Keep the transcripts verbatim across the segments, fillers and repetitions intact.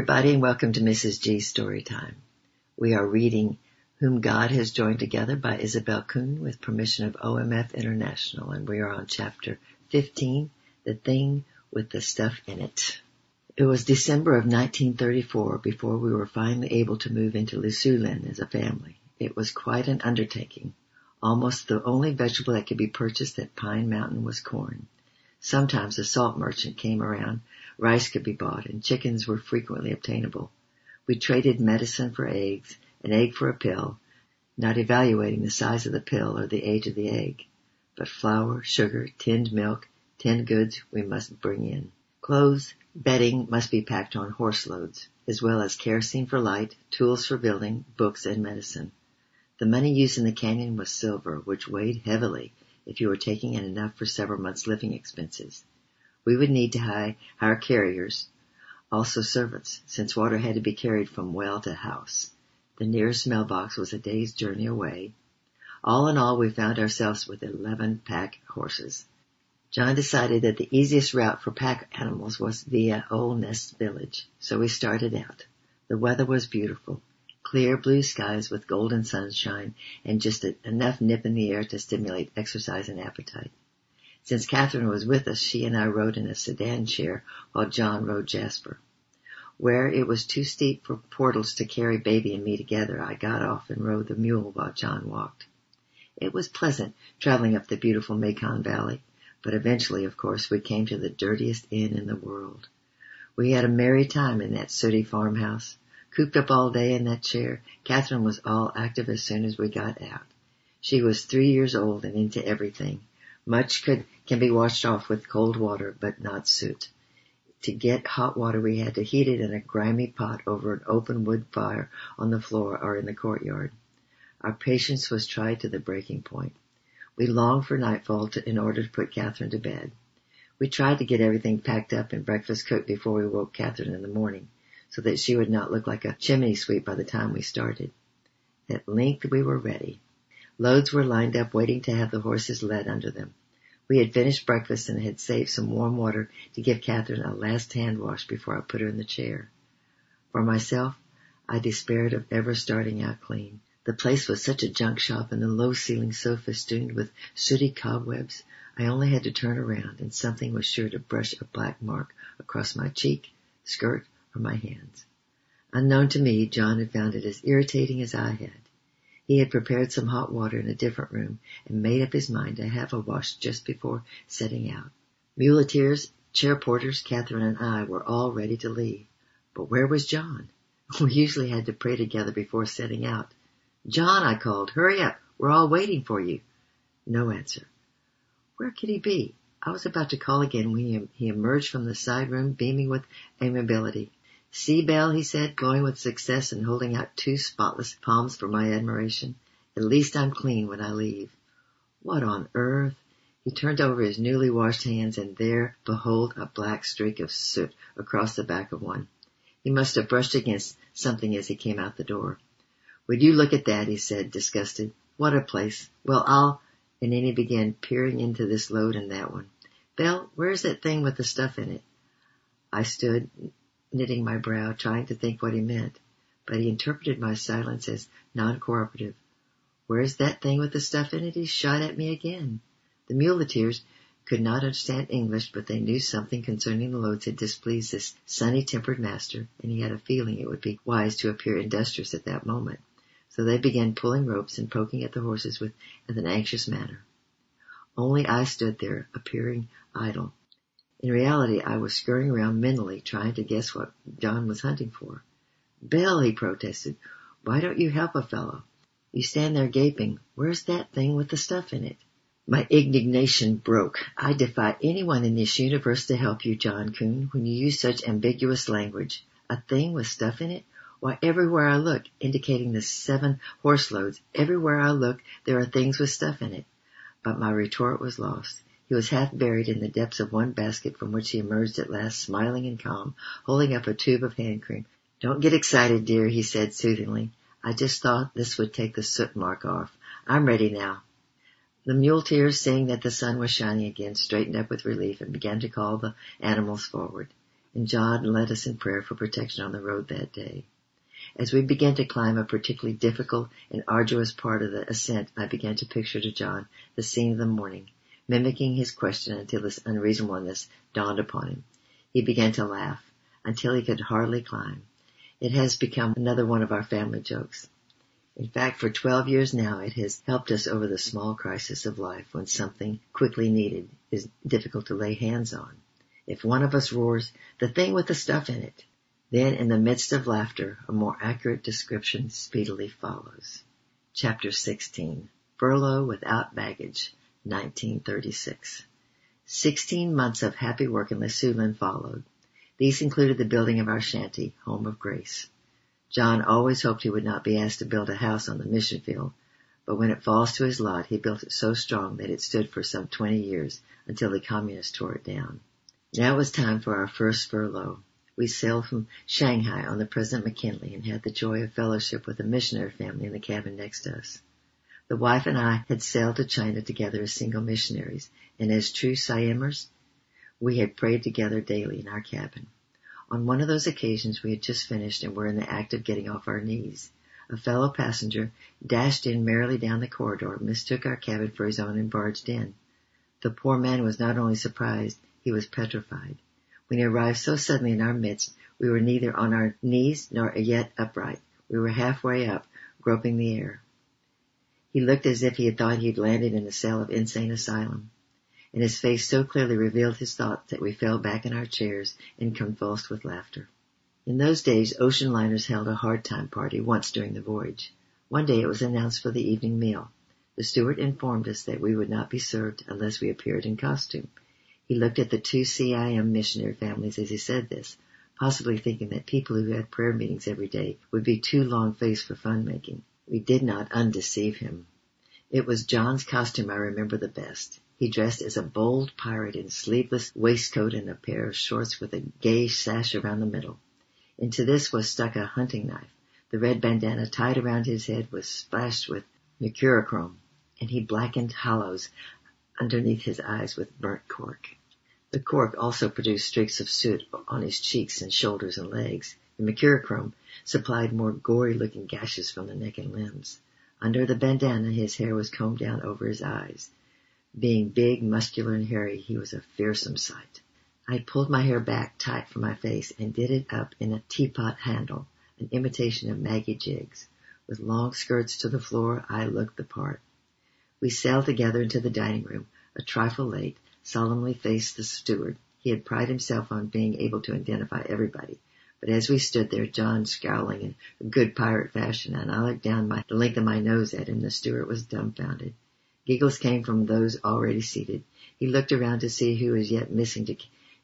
Everybody, and welcome to Missus G's Storytime. We are reading Whom God Has Joined Together by Isabel Kuhn with permission of O M F International, and we are on chapter fifteen, The Thing with the Stuff in It. It was December of nineteen thirty-four before we were finally able to move into Lusulin as a family. It was quite an undertaking. Almost the only vegetable that could be purchased at Pine Mountain was corn. Sometimes a salt merchant came around, rice could be bought, and chickens were frequently obtainable. We traded medicine for eggs, an egg for a pill, not evaluating the size of the pill or the age of the egg, but flour, sugar, tinned milk, tinned goods we must bring in. Clothes, bedding must be packed on horse loads, as well as kerosene for light, tools for building, books, and medicine. The money used in the canyon was silver, which weighed heavily if you were taking in enough for several months' living expenses. We would need to hire carriers, also servants, since water had to be carried from well to house. The nearest mailbox was a day's journey away. All in all, we found ourselves with eleven pack horses. John decided that the easiest route for pack animals was via Old Nest Village, so we started out. The weather was beautiful, clear blue skies with golden sunshine and just enough nip in the air to stimulate exercise and appetite. Since Catherine was with us, she and I rode in a sedan chair while John rode Jasper. Where it was too steep for portals to carry baby and me together, I got off and rode the mule while John walked. It was pleasant traveling up the beautiful Macon Valley, but eventually, of course, we came to the dirtiest inn in the world. We had a merry time in that sooty farmhouse, cooped up all day in that chair. Catherine was all active as soon as we got out. She was three years old and into everything. Much could, can be washed off with cold water, but not soot. To get hot water, we had to heat it in a grimy pot over an open wood fire on the floor or in the courtyard. Our patience was tried to the breaking point. We longed for nightfall to, in order to put Catherine to bed. We tried to get everything packed up and breakfast cooked before we woke Catherine in the morning, so that she would not look like a chimney sweep by the time we started. At length we were ready. Loads were lined up waiting to have the horses led under them. We had finished breakfast and had saved some warm water to give Catherine a last hand wash before I put her in the chair. For myself, I despaired of ever starting out clean. The place was such a junk shop and the low-ceilinged sofa strewn with sooty cobwebs. I only had to turn around and something was sure to brush a black mark across my cheek, skirt, or my hands. Unknown to me, John had found it as irritating as I had. He had prepared some hot water in a different room and made up his mind to have a wash just before setting out. Muleteers, chair porters, Catherine and I were all ready to leave. But where was John? We usually had to pray together before setting out. "John," I called, "hurry up. We're all waiting for you." No answer. Where could he be? I was about to call again when he emerged from the side room, beaming with amiability. "See, Belle," he said, glowing with success and holding out two spotless palms for my admiration. "At least I'm clean when I leave." What on earth? He turned over his newly washed hands, and there, behold, a black streak of soot across the back of one. He must have brushed against something as he came out the door. "Would you look at that?" he said, disgusted. "What a place. Well, I'll—" And then he began peering into this load and that one. "Belle, where's that thing with the stuff in it?" I stood, knitting my brow, trying to think what he meant, but he interpreted my silence as non-cooperative. "Where's that thing with the stuff in it?" he shot at me again. The muleteers could not understand English, but they knew something concerning the loads had displeased this sunny-tempered master, and he had a feeling it would be wise to appear industrious at that moment. So they began pulling ropes and poking at the horses with an anxious manner. Only I stood there, appearing idle. In reality, I was scurrying around mentally, trying to guess what John was hunting for. "Belle," he protested, "why don't you help a fellow? You stand there gaping. Where's that thing with the stuff in it?" My indignation broke. "I defy anyone in this universe to help you, John Coon, when you use such ambiguous language. A thing with stuff in it? Why, everywhere I look," indicating the seven horse loads, "everywhere I look, there are things with stuff in it." But my retort was lost. He was half buried in the depths of one basket, from which he emerged at last, smiling and calm, holding up a tube of hand cream. "Don't get excited, dear," he said soothingly. "I just thought this would take the soot mark off. I'm ready now." The muleteers, seeing that the sun was shining again, straightened up with relief and began to call the animals forward. and John led us in prayer for protection on the road that day. As we began to climb a particularly difficult and arduous part of the ascent, I began to picture to John the scene of the morning, mimicking his question until this unreasonableness dawned upon him. He began to laugh until he could hardly climb. It has become another one of our family jokes. In fact, for twelve years now, it has helped us over the small crisis of life when something quickly needed is difficult to lay hands on. If one of us roars, "The thing with the stuff in it," then in the midst of laughter, a more accurate description speedily follows. Chapter sixteen, Furlough Without Baggage, nineteen thirty-six. Sixteen months of happy work in Lusulin followed. These included the building of our shanty, Home of Grace. John always hoped he would not be asked to build a house on the mission field, but when it falls to his lot, he built it so strong that it stood for some twenty years until the communists tore it down. Now it was time for our first furlough. We sailed from Shanghai on the President McKinley and had the joy of fellowship with a missionary family in the cabin next to us. The wife and I had sailed to China together as single missionaries, and as true Siamers, we had prayed together daily in our cabin. On one of those occasions, we had just finished and were in the act of getting off our knees. A fellow passenger dashed in merrily down the corridor, mistook our cabin for his own, and barged in. The poor man was not only surprised, he was petrified. When he arrived so suddenly in our midst, we were neither on our knees nor yet upright. We were halfway up, groping the air. He looked as if he had thought he'd landed in a cell of insane asylum, and his face so clearly revealed his thoughts that we fell back in our chairs and convulsed with laughter. In those days, ocean liners held a hard-time party once during the voyage. One day it was announced for the evening meal. The steward informed us that we would not be served unless we appeared in costume. He looked at the two C I M missionary families as he said this, possibly thinking that people who had prayer meetings every day would be too long-faced for fun-making. We did not undeceive him. It was John's costume I remember the best. He dressed as a bold pirate in sleeveless waistcoat and a pair of shorts with a gay sash around the middle. Into this was stuck a hunting knife. The red bandana tied around his head was splashed with mercurochrome, and he blackened hollows underneath his eyes with burnt cork. The cork also produced streaks of soot on his cheeks and shoulders and legs. The mercurochrome supplied more gory-looking gashes from the neck and limbs. Under the bandana, his hair was combed down over his eyes. Being big, muscular, and hairy, he was a fearsome sight. I pulled my hair back tight from my face and did it up in a teapot handle, an imitation of Maggie Jiggs. With long skirts to the floor, I looked the part. We sailed together into the dining room, a trifle late, solemnly faced the steward. He had prided himself on being able to identify everybody. But as we stood there, John scowling in good pirate fashion, and I looked down my, the length of my nose at him, the steward was dumbfounded. Giggles came from those already seated. He looked around to see who was yet missing to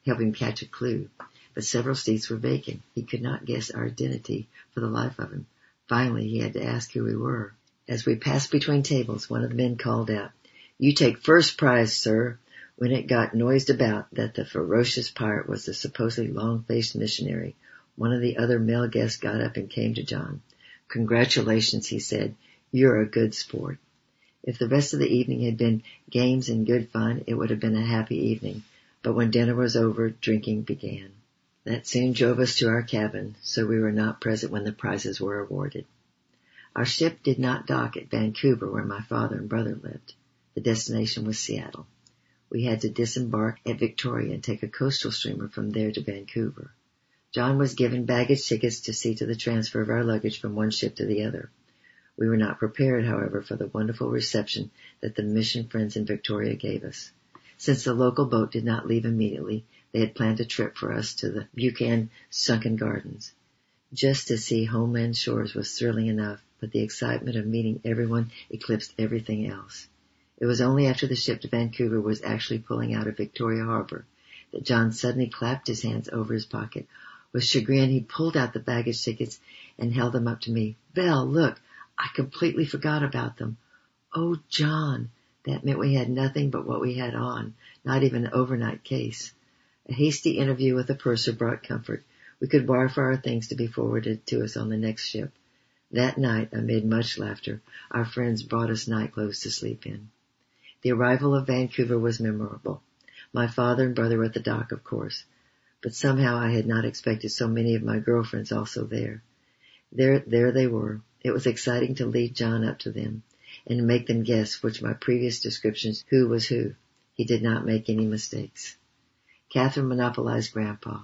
help him catch a clue, but several seats were vacant. He could not guess our identity for the life of him. Finally, he had to ask who we were. As we passed between tables, one of the men called out, "You take first prize, sir," when it got noised about that the ferocious pirate was the supposedly long-faced missionary. One of the other male guests got up and came to John. "Congratulations," he said. "You're a good sport." If the rest of the evening had been games and good fun, it would have been a happy evening. But when dinner was over, drinking began. That soon drove us to our cabin, so we were not present when the prizes were awarded. Our ship did not dock at Vancouver, where my father and brother lived. The destination was Seattle. We had to disembark at Victoria and take a coastal steamer from there to Vancouver. John was given baggage tickets to see to the transfer of our luggage from one ship to the other. We were not prepared, however, for the wonderful reception that the mission friends in Victoria gave us. Since the local boat did not leave immediately, they had planned a trip for us to the Buchanan Sunken Gardens. Just to see homeland shores was thrilling enough, but the excitement of meeting everyone eclipsed everything else. It was only after the ship to Vancouver was actually pulling out of Victoria Harbor that John suddenly clapped his hands over his pocket. With chagrin, he pulled out the baggage tickets and held them up to me. "Belle, look, I completely forgot about them." Oh, John, that meant we had nothing but what we had on, not even an overnight case. A hasty interview with the purser brought comfort. We could wire for our things to be forwarded to us on the next ship. That night, amid much laughter, our friends brought us nightclothes to sleep in. The arrival of Vancouver was memorable. My father and brother were at the dock, of course, but somehow I had not expected so many of my girlfriends also there. There, there they were. It was exciting to lead John up to them and to make them guess which my previous descriptions, who was who. He did not make any mistakes. Catherine monopolized Grandpa.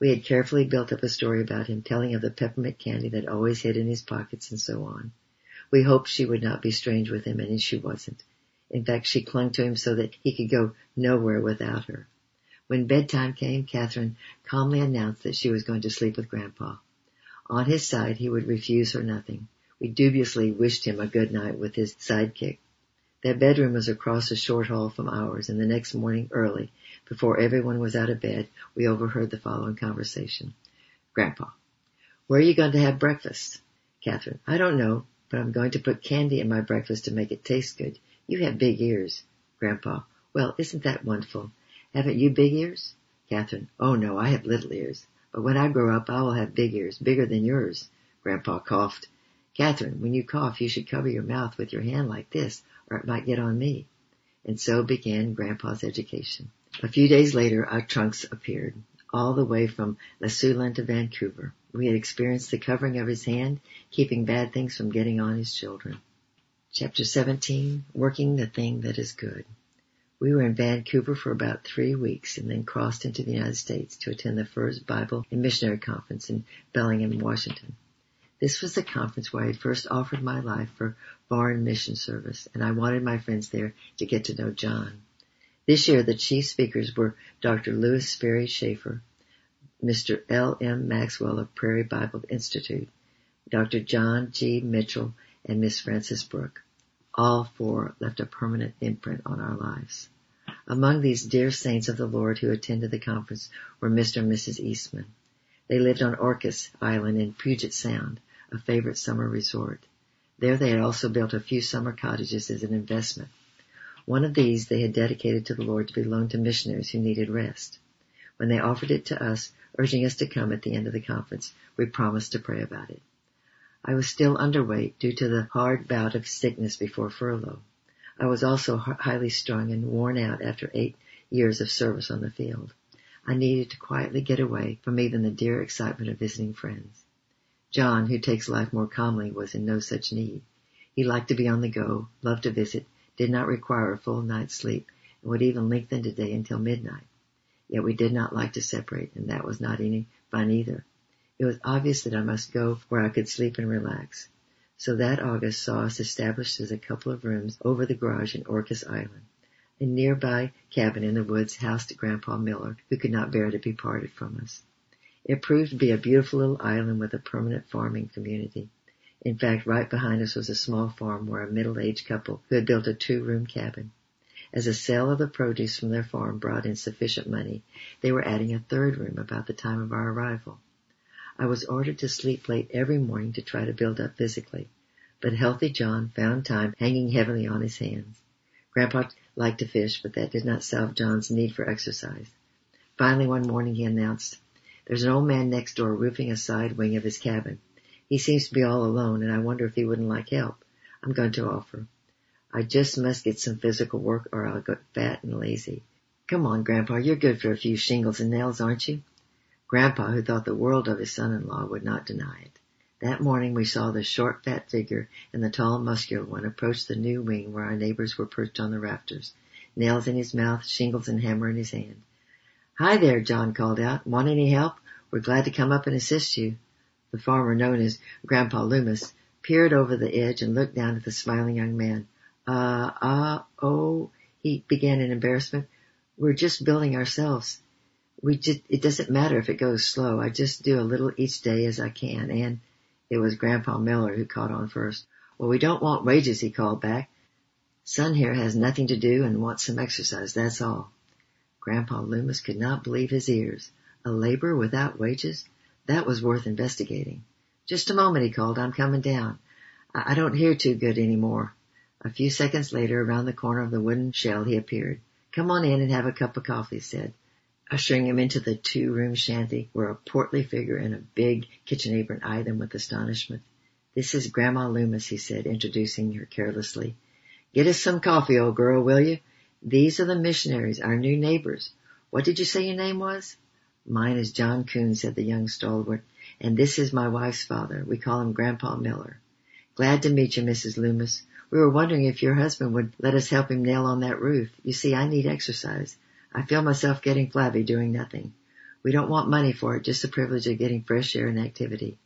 We had carefully built up a story about him, telling of the peppermint candy that always hid in his pockets and so on. We hoped she would not be strange with him, and she wasn't. In fact, she clung to him so that he could go nowhere without her. When bedtime came, Catherine calmly announced that she was going to sleep with Grandpa. On his side, he would refuse her nothing. We dubiously wished him a good night with his sidekick. Their bedroom was across a short hall from ours, and the next morning early, before everyone was out of bed, we overheard the following conversation. Grandpa, where are you going to have breakfast? Catherine, I don't know, but I'm going to put candy in my breakfast to make it taste good. You have big ears. Grandpa, well, isn't that wonderful? Haven't you big ears? Catherine, oh no, I have little ears. But when I grow up, I will have big ears, bigger than yours. Grandpa coughed. Catherine, when you cough, you should cover your mouth with your hand like this, or it might get on me. And so began Grandpa's education. A few days later, our trunks appeared, all the way from Lusulin to Vancouver. We had experienced the covering of his hand, keeping bad things from getting on his children. Chapter seventeen, Working the Thing That Is Good. We were in Vancouver for about three weeks and then crossed into the United States to attend the first Bible and Missionary Conference in Bellingham, Washington. This was the conference where I had first offered my life for foreign mission service, and I wanted my friends there to get to know John. This year, the chief speakers were Doctor Lewis Sperry Schaefer, Mister L M Maxwell of Prairie Bible Institute, Doctor John G. Mitchell, and Miss Frances Brook. All four left a permanent imprint on our lives. Among these dear saints of the Lord who attended the conference were Mister and Missus Eastman. They lived on Orcas Island in Puget Sound, a favorite summer resort. There they had also built a few summer cottages as an investment. One of these they had dedicated to the Lord to be loaned to missionaries who needed rest. When they offered it to us, urging us to come at the end of the conference, we promised to pray about it. I was still underweight due to the hard bout of sickness before furlough. I was also highly strung and worn out after eight years of service on the field. I needed to quietly get away from even the dear excitement of visiting friends. John, who takes life more calmly, was in no such need. He liked to be on the go, loved to visit, did not require a full night's sleep, and would even lengthen the day until midnight. Yet we did not like to separate, and that was not any fun either. It was obvious that I must go where I could sleep and relax. So that August saw us established as a couple of rooms over the garage in Orcas Island. A nearby cabin in the woods housed Grandpa Miller, who could not bear to be parted from us. It proved to be a beautiful little island with a permanent farming community. In fact, right behind us was a small farm where a middle-aged couple who had built a two-room cabin. As a sale of the produce from their farm brought in sufficient money, they were adding a third room about the time of our arrival. I was ordered to sleep late every morning to try to build up physically, but healthy John found time hanging heavily on his hands. Grandpa liked to fish, but that did not solve John's need for exercise. Finally, one morning he announced, "There's an old man next door roofing a side wing of his cabin. He seems to be all alone, and I wonder if he wouldn't like help. I'm going to offer. I just must get some physical work, or I'll get fat and lazy. Come on, Grandpa, you're good for a few shingles and nails, aren't you?" Grandpa, who thought the world of his son-in-law, would not deny it. That morning we saw the short, fat figure and the tall, muscular one approach the new wing where our neighbors were perched on the rafters, nails in his mouth, shingles and hammer in his hand. "Hi there," John called out. "Want any help? We're glad to come up and assist you." The farmer, known as Grandpa Loomis, peered over the edge and looked down at the smiling young man. Uh, uh, oh, he began in embarrassment. "We're just building ourselves. We just, it doesn't matter if it goes slow. I just do a little each day as I can." And it was Grandpa Miller who caught on first. "Well, we don't want wages," he called back. "Son here has nothing to do and wants some exercise, that's all." Grandpa Loomis could not believe his ears. A laborer without wages? That was worth investigating. "Just a moment," he called. "I'm coming down. I, I don't hear too good any more." A few seconds later, around the corner of the wooden shell, he appeared. "Come on in and have a cup of coffee," he said, ushering him into the two-room shanty where a portly figure in a big kitchen apron eyed them with astonishment. "This is Grandma Loomis," he said, introducing her carelessly. "Get us some coffee, old girl, will you? These are the missionaries, our new neighbors. What did you say your name was?" Mine is John Coon, said the young stalwart, and this is my wife's father. We call him Grandpa Miller. Glad to meet you, Missus Loomis. We were wondering if your husband would let us help him nail on that roof. You see, I need exercise. I feel myself getting flabby doing nothing. We don't want money for it, just the privilege of getting fresh air and activity.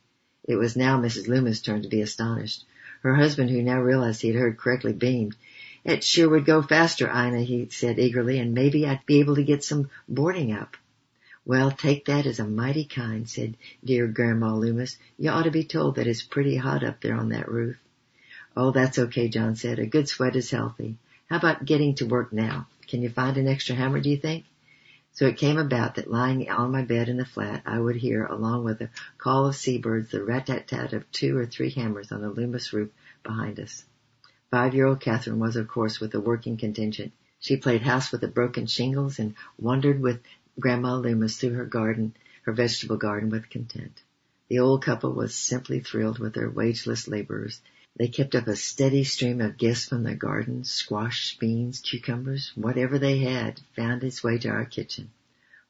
It was now Missus Loomis' turn to be astonished. Her husband, who now realized he had heard correctly, beamed. It sure would go faster, Ina, he said eagerly, and maybe I'd be able to get some boarding up. Well, take that as a mighty kind, said dear Grandma Loomis. You ought to be told that it's pretty hot up there on that roof. Oh, that's okay, John said. A good sweat is healthy. How about getting to work now? Can you find an extra hammer, do you think? So it came about that lying on my bed in the flat, I would hear, along with the call of seabirds, the rat-tat-tat of two or three hammers on the Loomis roof behind us. Five-year-old Catherine was, of course, with the working contingent. She played house with the broken shingles and wandered with Grandma Loomis through her garden, her vegetable garden, with content. The old couple was simply thrilled with their wageless laborers. They kept up a steady stream of gifts from their gardens. Squash, beans, cucumbers, whatever they had, found its way to our kitchen.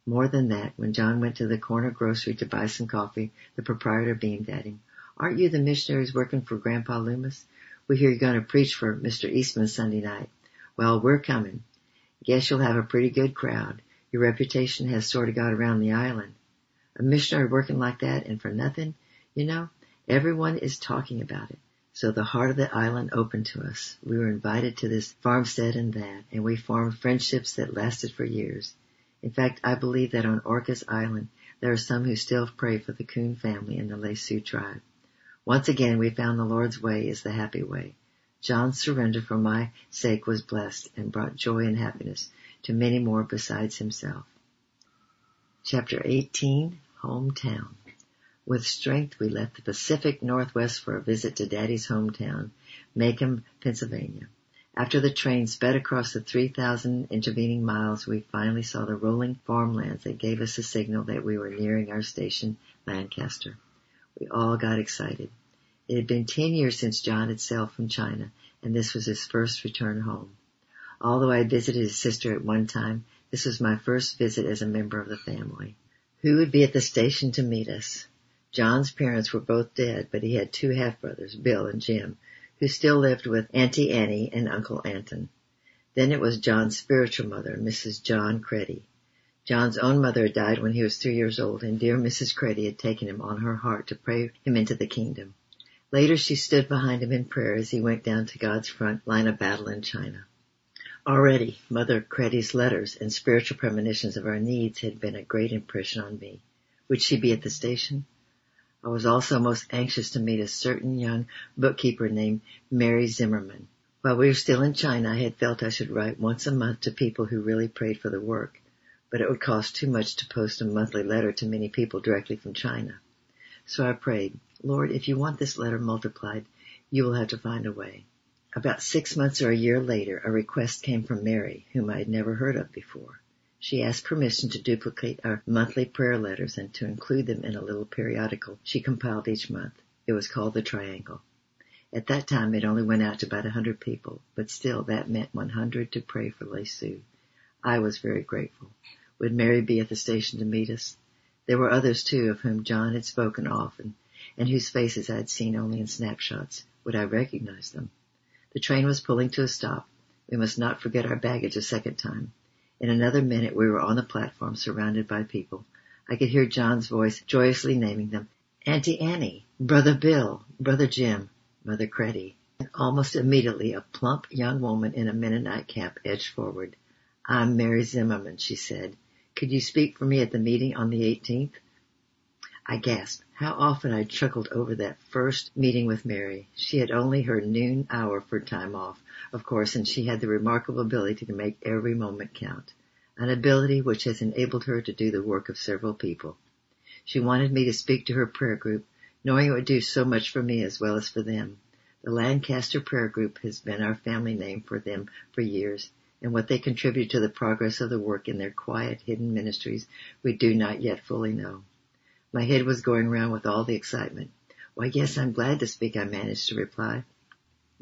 More than that, when John went to the corner grocery to buy some coffee, the proprietor beamed at him. Aren't you the missionaries working for Grandpa Loomis? We hear you're going to preach for Mister Eastman Sunday night. Well, we're coming. Guess you'll have a pretty good crowd. Your reputation has sort of got around the island. A missionary working like that and for nothing, you know, everyone is talking about it. So the heart of the island opened to us. We were invited to this farmstead and that, and we formed friendships that lasted for years. In fact, I believe that on Orcas Island, there are some who still pray for the Kuhn family and the Laysu tribe. Once again, we found the Lord's way is the happy way. John's surrender for my sake was blessed and brought joy and happiness to many more besides himself. Chapter eighteen, Hometown. With strength, we left the Pacific Northwest for a visit to Daddy's hometown, Macon, Pennsylvania. After the train sped across the three thousand intervening miles, we finally saw the rolling farmlands that gave us a signal that we were nearing our station, Lancaster. We all got excited. It had been ten years since John had sailed from China, and this was his first return home. Although I had visited his sister at one time, this was my first visit as a member of the family. Who would be at the station to meet us? John's parents were both dead, but he had two half-brothers, Bill and Jim, who still lived with Auntie Annie and Uncle Anton. Then it was John's spiritual mother, Missus John Cretty. John's own mother had died when he was three years old, and dear Missus Cretty had taken him on her heart to pray him into the kingdom. Later she stood behind him in prayer as he went down to God's front line of battle in China. Already, Mother Cretty's letters and spiritual premonitions of our needs had been a great impression on me. Would she be at the station? I was also most anxious to meet a certain young bookkeeper named Mary Zimmerman. While we were still in China, I had felt I should write once a month to people who really prayed for the work, but it would cost too much to post a monthly letter to many people directly from China. So I prayed, Lord, if you want this letter multiplied, you will have to find a way. About six months or a year later, a request came from Mary, whom I had never heard of before. She asked permission to duplicate our monthly prayer letters and to include them in a little periodical she compiled each month. It was called The Triangle. At that time, it only went out to about a hundred people, but still that meant one hundred to pray for Laysu. I was very grateful. Would Mary be at the station to meet us? There were others, too, of whom John had spoken often, and whose faces I had seen only in snapshots. Would I recognize them? The train was pulling to a stop. We must not forget our baggage a second time. In another minute, we were on the platform, surrounded by people. I could hear John's voice joyously naming them. Auntie Annie, Brother Bill, Brother Jim, Mother Cretty. And almost immediately, a plump young woman in a Mennonite cap edged forward. I'm Mary Zimmerman, she said. Could you speak for me at the meeting on the eighteenth? I gasped. How often I chuckled over that first meeting with Mary. She had only her noon hour for time off, of course, and she had the remarkable ability to make every moment count, an ability which has enabled her to do the work of several people. She wanted me to speak to her prayer group, knowing it would do so much for me as well as for them. The Lancaster Prayer Group has been our family name for them for years, and what they contribute to the progress of the work in their quiet, hidden ministries we do not yet fully know. My head was going round with all the excitement. Why, yes, I'm glad to speak, I managed to reply.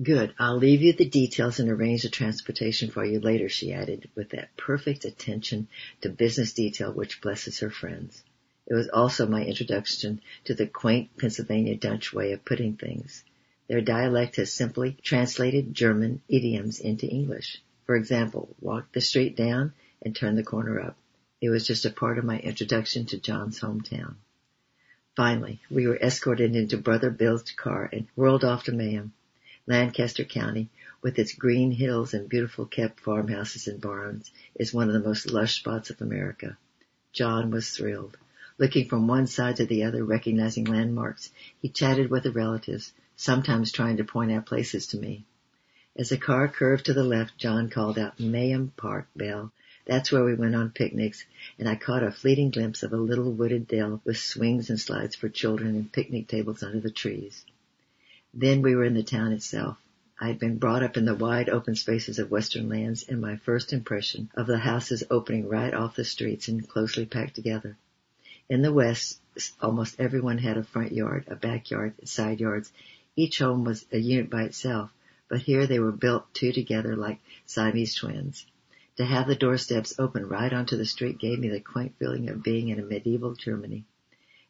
Good. I'll leave you the details and arrange the transportation for you later, she added, with that perfect attention to business detail which blesses her friends. It was also my introduction to the quaint Pennsylvania Dutch way of putting things. Their dialect has simply translated German idioms into English. For example, walk the street down and turn the corner up. It was just a part of my introduction to John's hometown. Finally, we were escorted into Brother Bill's car and whirled off to Mayhem, Lancaster County, with its green hills and beautiful kept farmhouses and barns, is one of the most lush spots of America. John was thrilled. Looking from one side to the other, recognizing landmarks, he chatted with the relatives, sometimes trying to point out places to me. As the car curved to the left, John called out, "Mayhem Park, Bell." That's where we went on picnics, and I caught a fleeting glimpse of a little wooded dell with swings and slides for children and picnic tables under the trees. Then we were in the town itself. I had been brought up in the wide open spaces of western lands, and my first impression of the houses opening right off the streets and closely packed together. In the west, almost everyone had a front yard, a backyard, side yards. Each home was a unit by itself, but here they were built two together like Siamese twins. To have the doorsteps open right onto the street gave me the quaint feeling of being in a medieval Germany.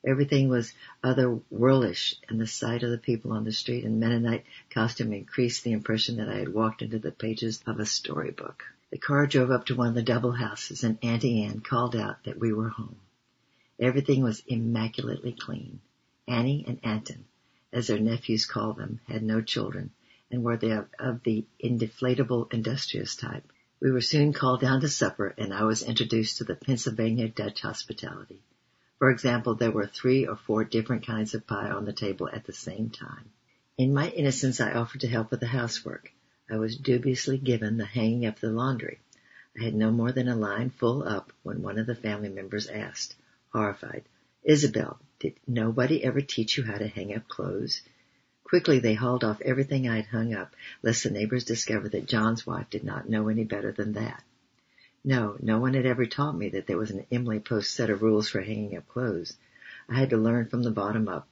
Everything was otherworldish, and the sight of the people on the street in Mennonite costume increased the impression that I had walked into the pages of a storybook. The car drove up to one of the double houses, and Auntie Anne called out that we were home. Everything was immaculately clean. Annie and Anton, as their nephews called them, had no children, and were of the indeflatable industrious type. We were soon called down to supper, and I was introduced to the Pennsylvania Dutch hospitality. For example, there were three or four different kinds of pie on the table at the same time. In my innocence, I offered to help with the housework. I was dubiously given the hanging up the laundry. I had no more than a line full up when one of the family members asked, horrified, "Isabel, did nobody ever teach you how to hang up clothes?" Quickly, they hauled off everything I had hung up, lest the neighbors discover that John's wife did not know any better than that. No, no one had ever taught me that there was an Emily Post set of rules for hanging up clothes. I had to learn from the bottom up.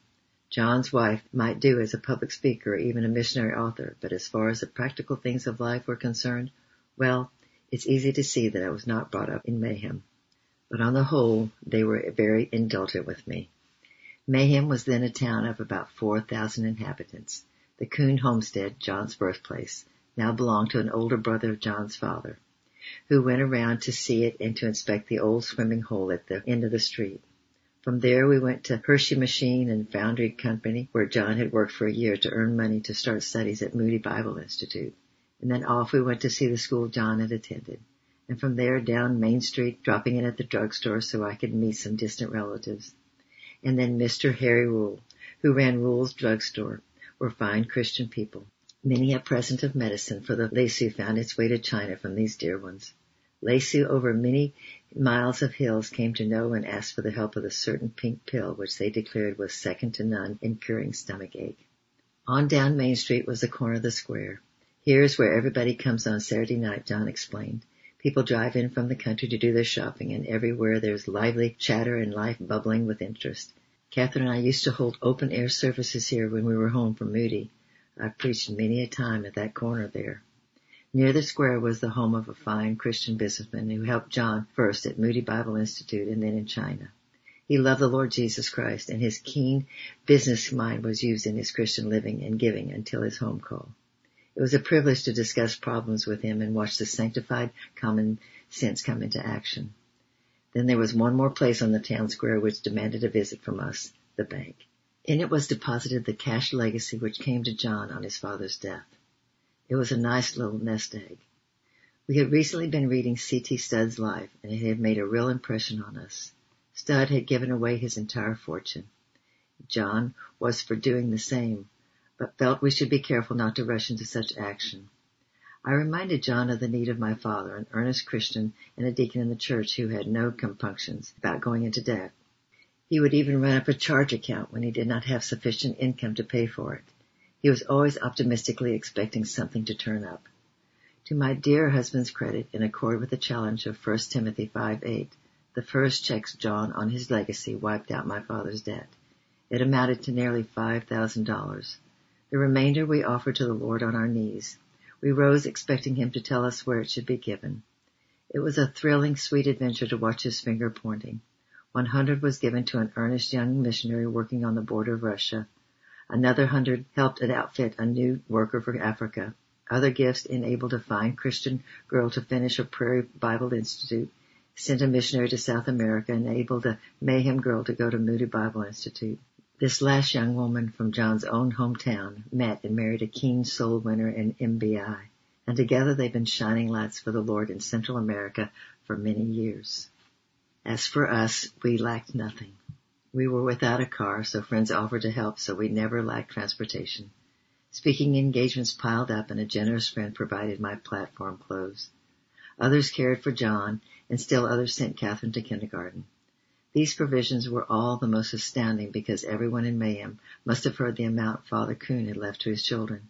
John's wife might do as a public speaker or even a missionary author, but as far as the practical things of life were concerned, well, it's easy to see that I was not brought up in Mayhem. But on the whole, they were very indulgent with me. Mayhem was then a town of about four thousand inhabitants. The Coon homestead, John's birthplace, now belonged to an older brother of John's father, who went around to see it and to inspect the old swimming hole at the end of the street. From there we went to Hershey Machine and Foundry Company, where John had worked for a year to earn money to start studies at Moody Bible Institute. And then off we went to see the school John had attended. And from there down Main Street, dropping in at the drugstore so I could meet some distant relatives. And then Mister Harry Rule, who ran Rule's drugstore, were fine Christian people. Many a present of medicine for the Laysu found its way to China from these dear ones. Laysu, over many miles of hills, came to know and asked for the help of a certain pink pill, which they declared was second to none in curing stomach ache. On down Main Street was the corner of the square. Here's where everybody comes on Saturday night, John explained. People drive in from the country to do their shopping, and everywhere there's lively chatter and life bubbling with interest. Catherine and I used to hold open-air services here when we were home from Moody. I preached many a time at that corner there. Near the square was the home of a fine Christian businessman who helped John first at Moody Bible Institute and then in China. He loved the Lord Jesus Christ, and his keen business mind was used in his Christian living and giving until his home call. It was a privilege to discuss problems with him and watch the sanctified common sense come into action. Then there was one more place on the town square which demanded a visit from us, the bank. In it was deposited the cash legacy which came to John on his father's death. It was a nice little nest egg. We had recently been reading C T Studd's life, and it had made a real impression on us. Studd had given away his entire fortune. John was for doing the same, but felt we should be careful not to rush into such action. I reminded John of the need of my father, an earnest Christian and a deacon in the church who had no compunctions about going into debt. He would even run up a charge account when he did not have sufficient income to pay for it. He was always optimistically expecting something to turn up. To my dear husband's credit, in accord with the challenge of First Timothy five eight, the first checks drawn on his legacy wiped out my father's debt. It amounted to nearly five thousand dollars. The remainder we offered to the Lord on our knees. We rose expecting him to tell us where it should be given. It was a thrilling, sweet adventure to watch his finger pointing. one hundred was given to an earnest young missionary working on the border of Russia. Another one hundred helped it outfit a new worker for Africa. Other gifts enabled a fine Christian girl to finish a Prairie Bible Institute, sent a missionary to South America, enabled a Mayhem girl to go to Moody Bible Institute. This last young woman from John's own hometown met and married a keen soul winner in M B I, and together they've been shining lights for the Lord in Central America for many years. As for us, we lacked nothing. We were without a car, so friends offered to help, so we never lacked transportation. Speaking engagements piled up, and a generous friend provided my platform clothes. Others cared for John, and still others sent Catherine to kindergarten. These provisions were all the most astounding because everyone in Mayhem must have heard the amount Father Kuhn had left to his children.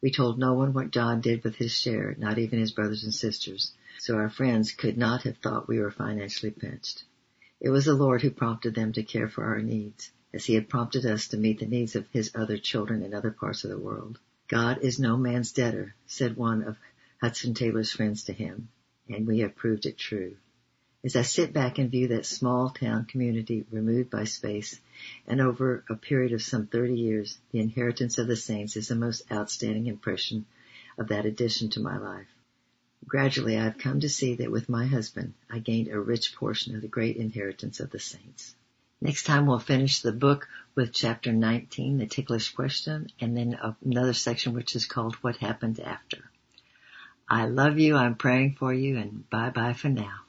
We told no one what John did with his share, not even his brothers and sisters, so our friends could not have thought we were financially pinched. It was the Lord who prompted them to care for our needs, as he had prompted us to meet the needs of his other children in other parts of the world. God is no man's debtor, said one of Hudson Taylor's friends to him, and we have proved it true. As I sit back and view that small town community removed by space, and over a period of some thirty years, the inheritance of the saints is the most outstanding impression of that addition to my life. Gradually, I have come to see that with my husband, I gained a rich portion of the great inheritance of the saints. Next time, we'll finish the book with chapter nineteen, The Ticklish Question, and then another section which is called What Happened After. I love you. I'm praying for you, and bye-bye for now.